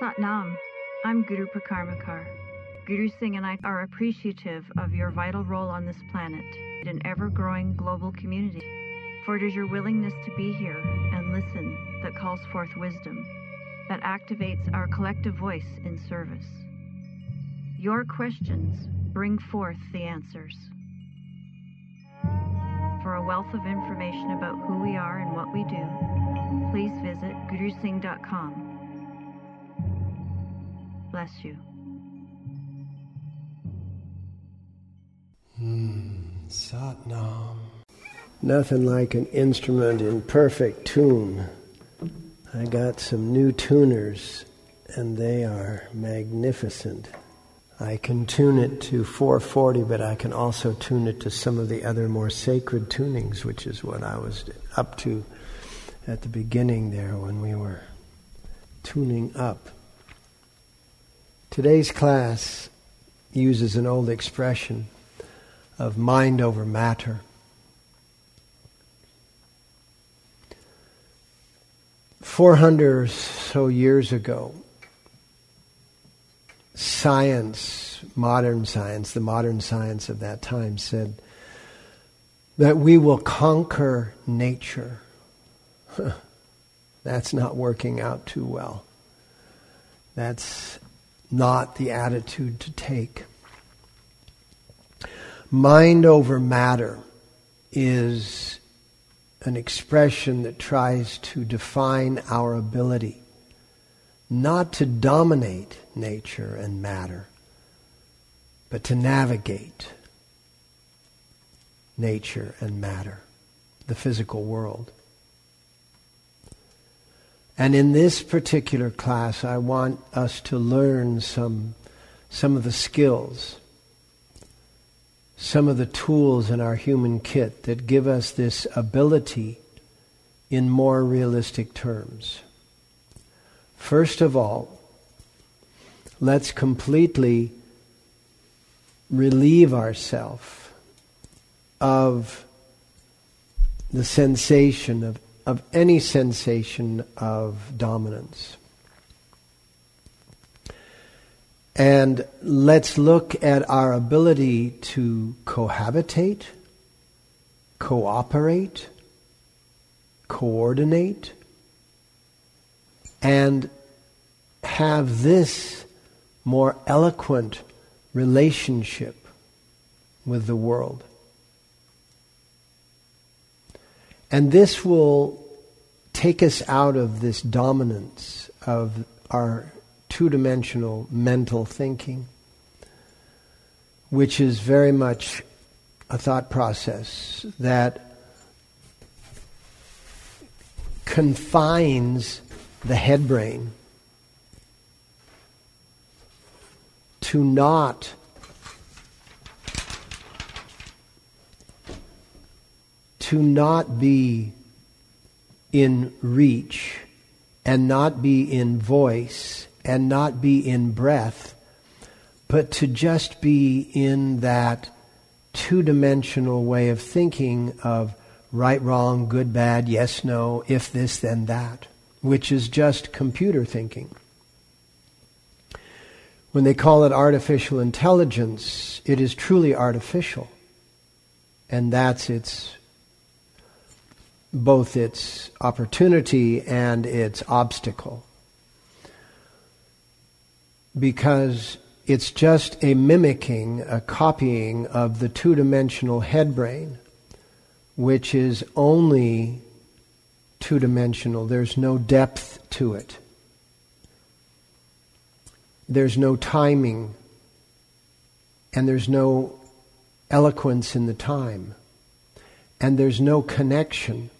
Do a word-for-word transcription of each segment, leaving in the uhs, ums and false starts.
Sat Nam. I'm Guru Prakarmakar. Guru Singh and I are appreciative of your vital role on this planet, in an ever-growing global community. For it is your willingness to be here and listen that calls forth wisdom, that activates our collective voice in service. Your questions bring forth the answers. For a wealth of information about who we are and what we do, please visit guru singh dot com. Bless you. Mm, Sat Nam. Nothing like an instrument in perfect tune. I got some new tuners, and they are magnificent. I can tune it to four forty, but I can also tune it to some of the other more sacred tunings, which is what I was up to at the beginning there when we were tuning up. Today's class uses an old expression of mind over matter. four hundred or so years ago, science, modern science, the modern science of that time said that we will conquer nature. Huh. That's not working out too well. That's not the attitude to take. Mind over matter is an expression that tries to define our ability not to dominate nature and matter, but to navigate nature and matter, the physical world. And in this particular class, I want us to learn some, some of the skills, some of the tools in our human kit that give us this ability in more realistic terms. First of all, let's completely relieve ourselves of the sensation of of any sensation of dominance. And let's look at our ability to cohabitate, cooperate, coordinate, and have this more eloquent relationship with the world. And this will take us out of this dominance of our two-dimensional mental thinking, which is very much a thought process that confines the head brain to not to not be in reach, and not be in voice, and not be in breath, but to just be in that two-dimensional way of thinking of right, wrong, good, bad, yes, no, if this, then that, which is just computer thinking. When they call it artificial intelligence, it is truly artificial, and that's its both its opportunity and its obstacle. Because it's just a mimicking, a copying of the two-dimensional head brain, which is only two-dimensional. There's no depth to it. There's no timing, and there's no eloquence in the time, and there's no connection.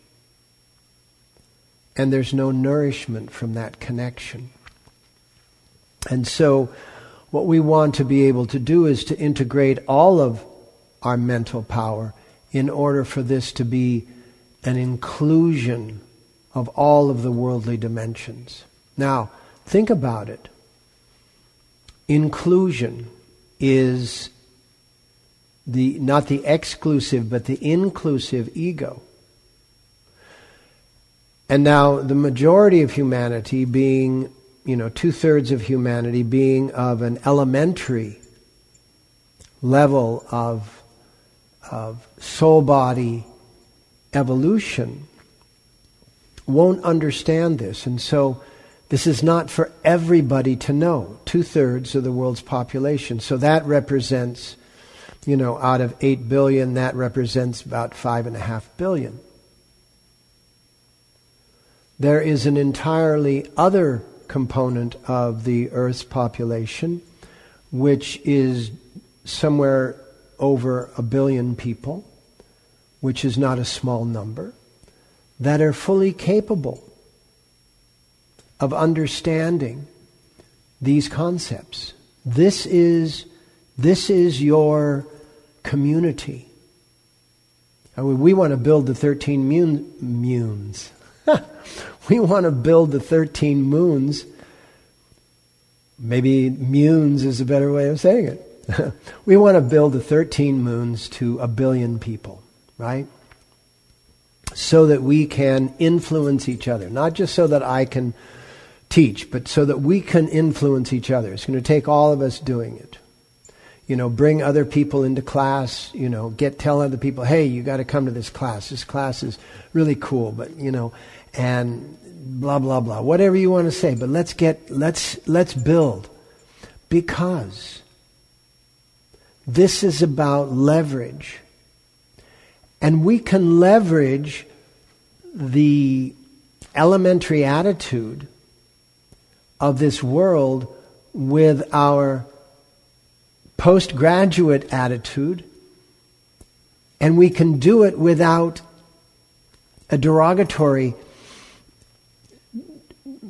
And there's no nourishment from that connection. And so what we want to be able to do is to integrate all of our mental power in order for this to be an inclusion of all of the worldly dimensions. Now, think about it. Inclusion is the not the exclusive, but the inclusive ego. And now the majority of humanity being you know, two-thirds of humanity being of an elementary level of, of soul-body evolution, won't understand this. And so this is not for everybody to know, two-thirds of the world's population. So that represents, you know, out of eight billion, that represents about five and a half billion. There is an entirely other component of the Earth's population, which is somewhere over a billion people, which is not a small number, that are fully capable of understanding these concepts. This is, this is your community. I mean, we want to build the thirteen moons. We want to build the thirteen moons. Maybe moons is a better way of saying it. We want to build the thirteen moons to a billion people, right? So that we can influence each other. Not just so that I can teach, but so that we can influence each other. It's going to take all of us doing it. You know, bring other people into class, you know, get, tell other people, hey, you got to come to this class. This class is really cool, but, you know, and blah, blah, blah. Whatever you want to say, but let's get, let's, let's build. Because this is about leverage. And we can leverage the elementary attitude of this world with our postgraduate attitude, and we can do it without a derogatory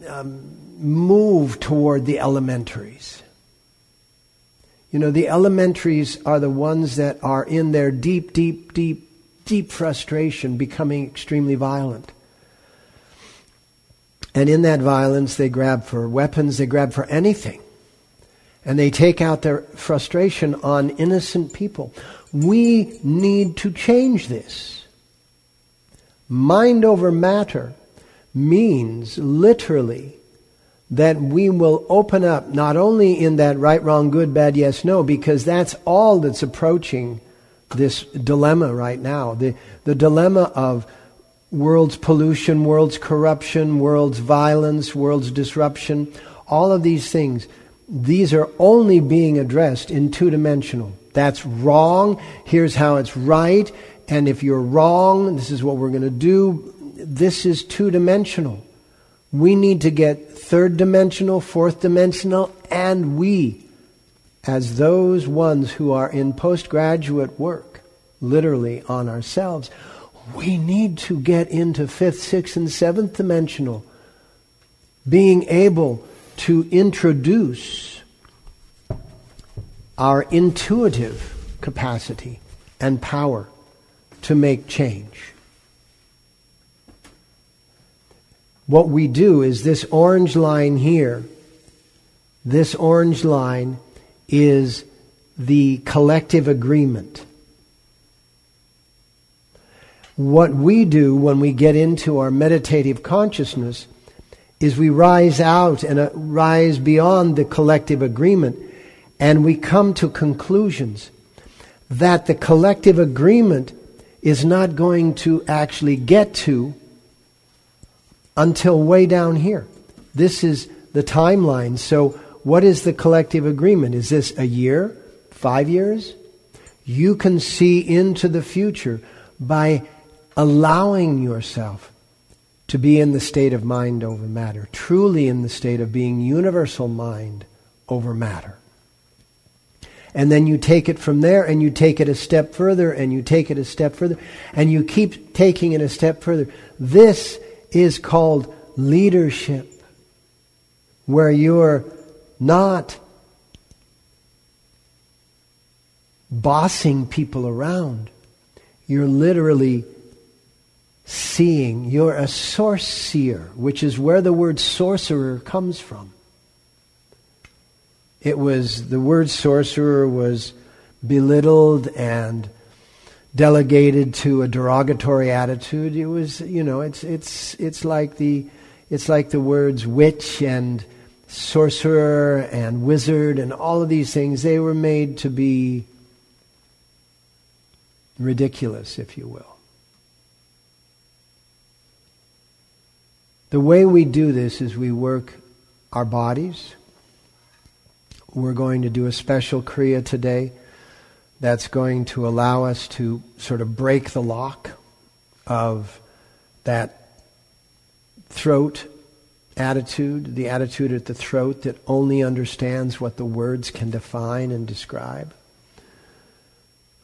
um, move toward the elementaries. You know, the elementaries are the ones that are in their deep, deep, deep, deep frustration becoming extremely violent. And in that violence, they grab for weapons, they grab for anything. And they take out their frustration on innocent people. We need to change this. Mind over matter means literally that we will open up not only in that right, wrong, good, bad, yes, no, because that's all that's approaching this dilemma right now. The, the dilemma of world's pollution, world's corruption, world's violence, world's disruption, all of these things. These are only being addressed in two-dimensional. That's wrong. Here's how it's right. And if you're wrong, this is what we're going to do. This is two-dimensional. We need to get third-dimensional, fourth-dimensional, and we, as those ones who are in postgraduate work, literally on ourselves, we need to get into fifth, sixth, and seventh dimensional, being able to introduce our intuitive capacity and power to make change. What we do is this orange line here, this orange line is the collective agreement. What we do when we get into our meditative consciousness is we rise out and rise beyond the collective agreement, and we come to conclusions that the collective agreement is not going to actually get to until way down here. This is the timeline. So what is the collective agreement? Is this a year? Five years? You can see into the future by allowing yourself to be in the state of mind over matter, truly in the state of being universal mind over matter. And then you take it from there, and you take it a step further, and you take it a step further, and you keep taking it a step further. This is called leadership, where you're not bossing people around. You're literally seeing. You're a source seer, which is where the word sorcerer comes from. It was, the word sorcerer was belittled and delegated to a derogatory attitude. It was, you know, it's it's it's like the it's like the words witch and sorcerer and wizard and all of these things, they were made to be ridiculous, if you will. The way we do this is we work our bodies. We're going to do a special Kriya today that's going to allow us to sort of break the lock of that throat attitude, the attitude at the throat that only understands what the words can define and describe.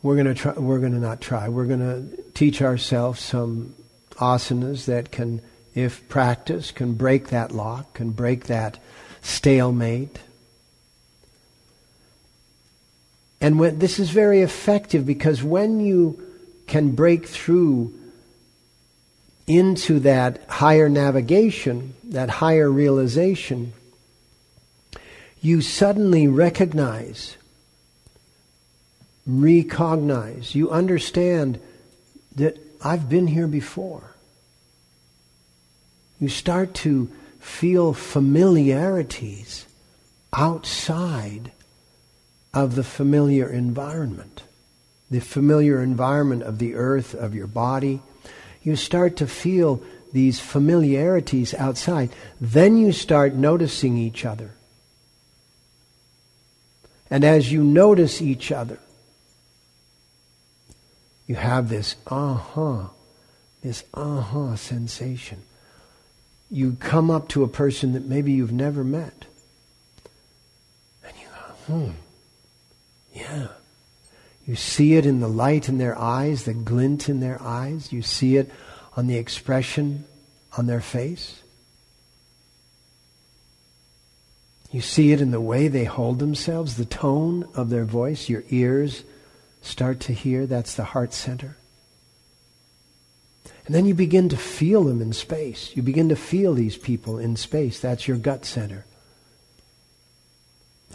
We're going to try, we're going to not try. We're going to teach ourselves some asanas that can, if practiced, can break that lock, can break that stalemate. And when, this is very effective, because when you can break through into that higher navigation, that higher realization, you suddenly recognize, recognize, you understand that I've been here before. You start to feel familiarities outside of the familiar environment, the familiar environment of the earth, of your body. You start to feel these familiarities outside. Then you start noticing each other. And as you notice each other, you have this uh-huh, this uh-huh sensation. You come up to a person that maybe you've never met. And you go, hmm. Yeah. You see it in the light in their eyes, the glint in their eyes. You see it on the expression on their face. You see it in the way they hold themselves, the tone of their voice. Your ears start to hear. That's the heart center. And then you begin to feel them in space. You begin to feel these people in space. That's your gut center.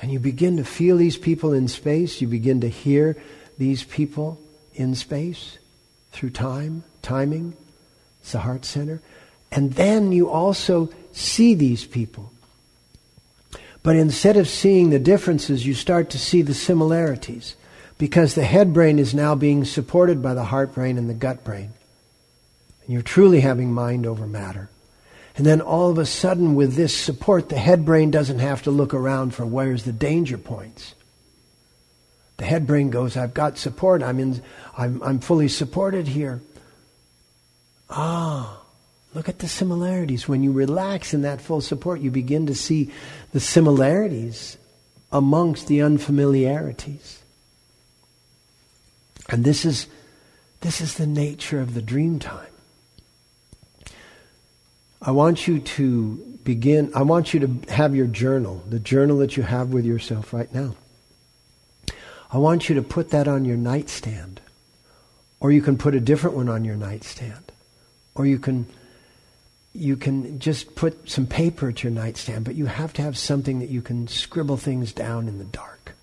And you begin to feel these people in space. You begin to hear these people in space through time, timing. It's the heart center. And then you also see these people. But instead of seeing the differences, you start to see the similarities, because the head brain is now being supported by the heart brain and the gut brain. And you're truly having mind over matter. And then all of a sudden, with this support, the head brain doesn't have to look around for where's the danger points. The head brain goes, I've got support. I'm in, I'm, I'm fully supported here. Ah, look at the similarities. When you relax in that full support, you begin to see the similarities amongst the unfamiliarities. And this is, this is the nature of the dream time. I want you to begin, I want you to have your journal, the journal that you have with yourself right now. I want you to put that on your nightstand. Or you can put a different one on your nightstand. Or you can, you can just put some paper at your nightstand, but you have to have something that you can scribble things down in the dark.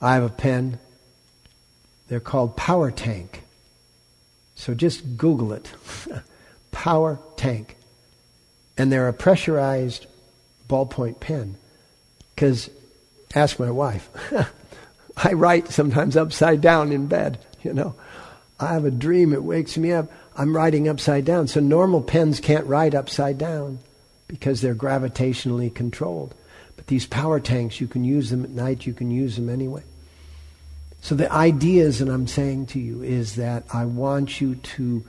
I have a pen. They're called Power Tank. So just Google it. Power Tank. And they're a pressurized ballpoint pen. Because, ask my wife, I write sometimes upside down in bed, you know. I have a dream, it wakes me up, I'm writing upside down. So normal pens can't write upside down because they're gravitationally controlled. But these Power Tanks, you can use them at night, you can use them anyway. So the idea is, and I'm saying to you, is that I want you to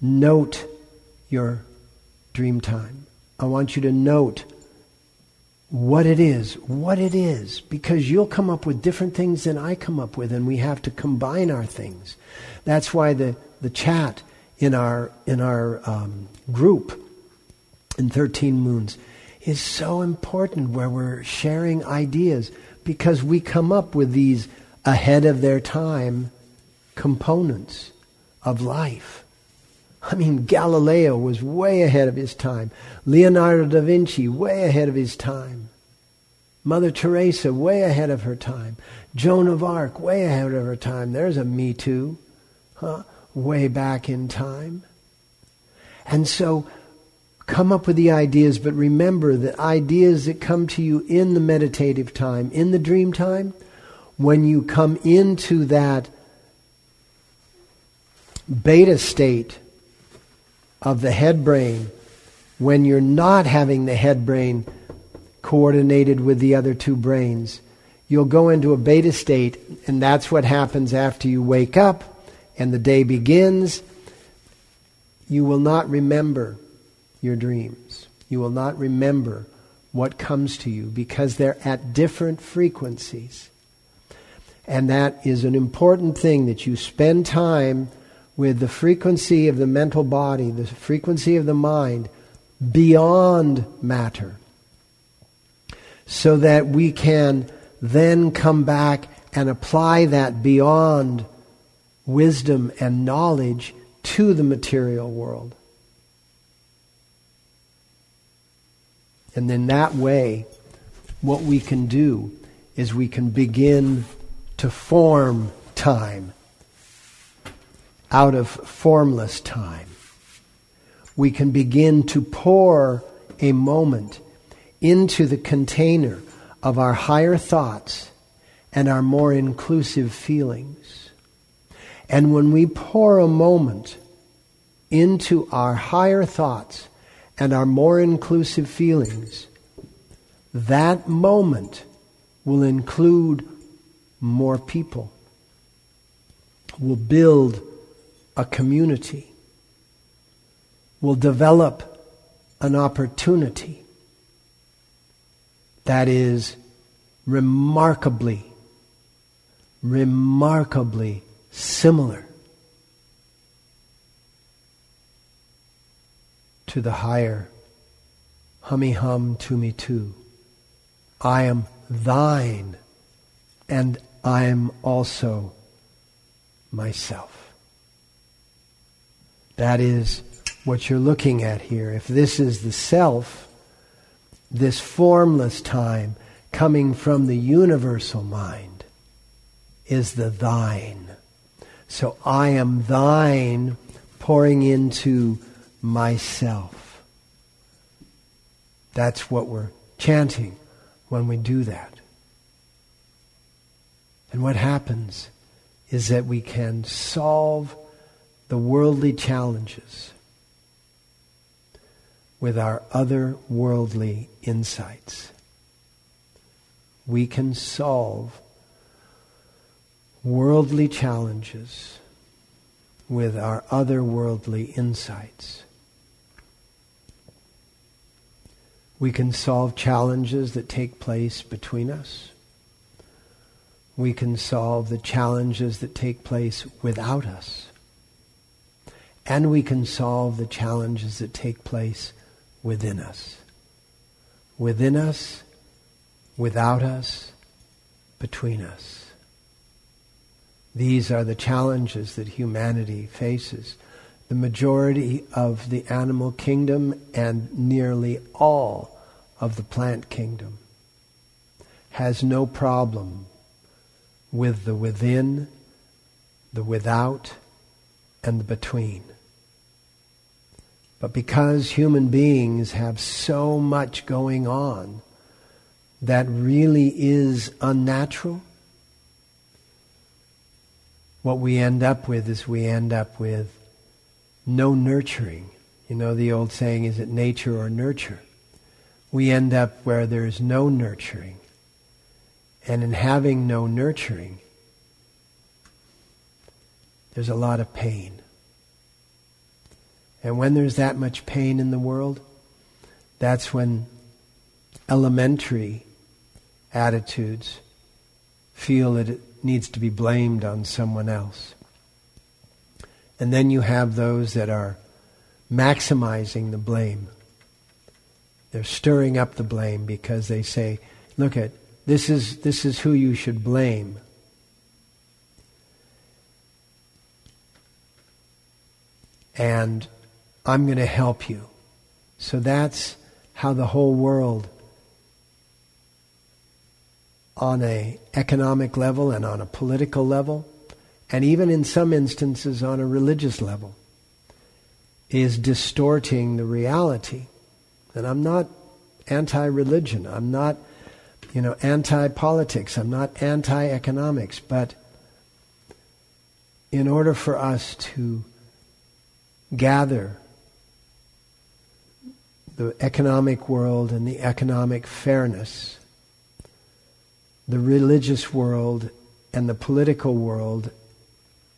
note your dream time. I want you to note what it is, what it is, because you'll come up with different things than I come up with, and we have to combine our things. That's why the, the chat in our, in our um, group in thirteen moons is so important, where we're sharing ideas, because we come up with these ahead of their time components of life. I mean, Galileo was way ahead of his time. Leonardo da Vinci, way ahead of his time. Mother Teresa, way ahead of her time. Joan of Arc, way ahead of her time. There's a Me Too, huh? Way back in time. And so Come up with the ideas, but remember that ideas that come to you in the meditative time, in the dream time, when you come into that beta state of the head brain, when you're not having the head brain coordinated with the other two brains, you'll go into a beta state, and that's what happens after you wake up and the day begins. You will not remember your dreams. You will not remember what comes to you because they're at different frequencies. And that is an important thing, that you spend time with the frequency of the mental body, the frequency of the mind, beyond matter, so that we can then come back and apply that beyond wisdom and knowledge to the material world. And in that way, what we can do is we can begin to form time out of formless time. We can begin to pour a moment into the container of our higher thoughts and our more inclusive feelings. And when we pour a moment into our higher thoughts and our more inclusive feelings, that moment will include more people, will build a community, will develop an opportunity that is remarkably, remarkably similar to the higher hummy hum to me too. I am thine and I am also myself. That is what you're looking at here. If this is the self, this formless time coming from the universal mind is the thine. So I am thine pouring into myself. That's what we're chanting when we do that. And what happens is that we can solve the worldly challenges with our otherworldly insights. We can solve worldly challenges with our otherworldly insights. We can solve challenges that take place between us. We can solve the challenges that take place without us. And we can solve the challenges that take place within us. Within us, without us, between us. These are the challenges that humanity faces. The majority of the animal kingdom and nearly all of the plant kingdom has no problem with the within, the without, and the between. But because human beings have so much going on that really is unnatural, what we end up with is we end up with no nurturing. You know the old saying, is it nature or nurture? We end up where there is no nurturing. And in having no nurturing, there's a lot of pain. And when there's that much pain in the world, that's when elementary attitudes feel that it needs to be blamed on someone else. And then you have those that are maximizing the blame. They're stirring up the blame because they say, look at, this is, this is who you should blame. And I'm going to help you. So that's how the whole world, on an economic level and on a political level, and even in some instances on a religious level, is distorting the reality And I'm not anti-religion. I'm not, you know, anti-politics. I'm not anti-economics. But in order for us to gather the economic world and the economic fairness, the religious world and the political world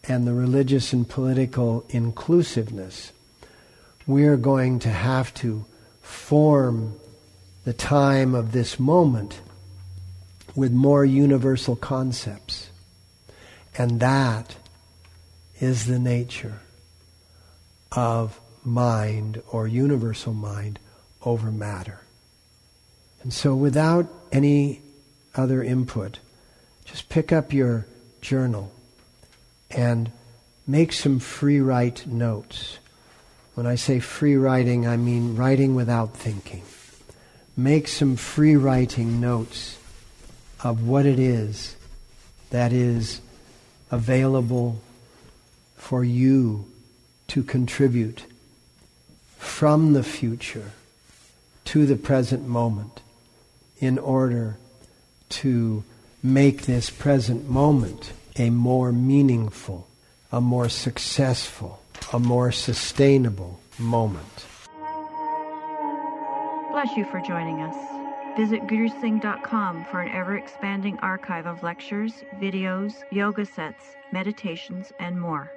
and the religious and political inclusiveness, we are going to have to form the time of this moment with more universal concepts. And that is the nature of mind, or universal mind, over matter. And so without any other input, just pick up your journal and make some free write notes. When I say free writing, I mean writing without thinking. Make some free writing notes of what it is that is available for you to contribute from the future to the present moment, in order to make this present moment a more meaningful, a more successful, a more sustainable moment. Bless you for joining us. Visit guru singh dot com for an ever-expanding archive of lectures, videos, yoga sets, meditations, and more.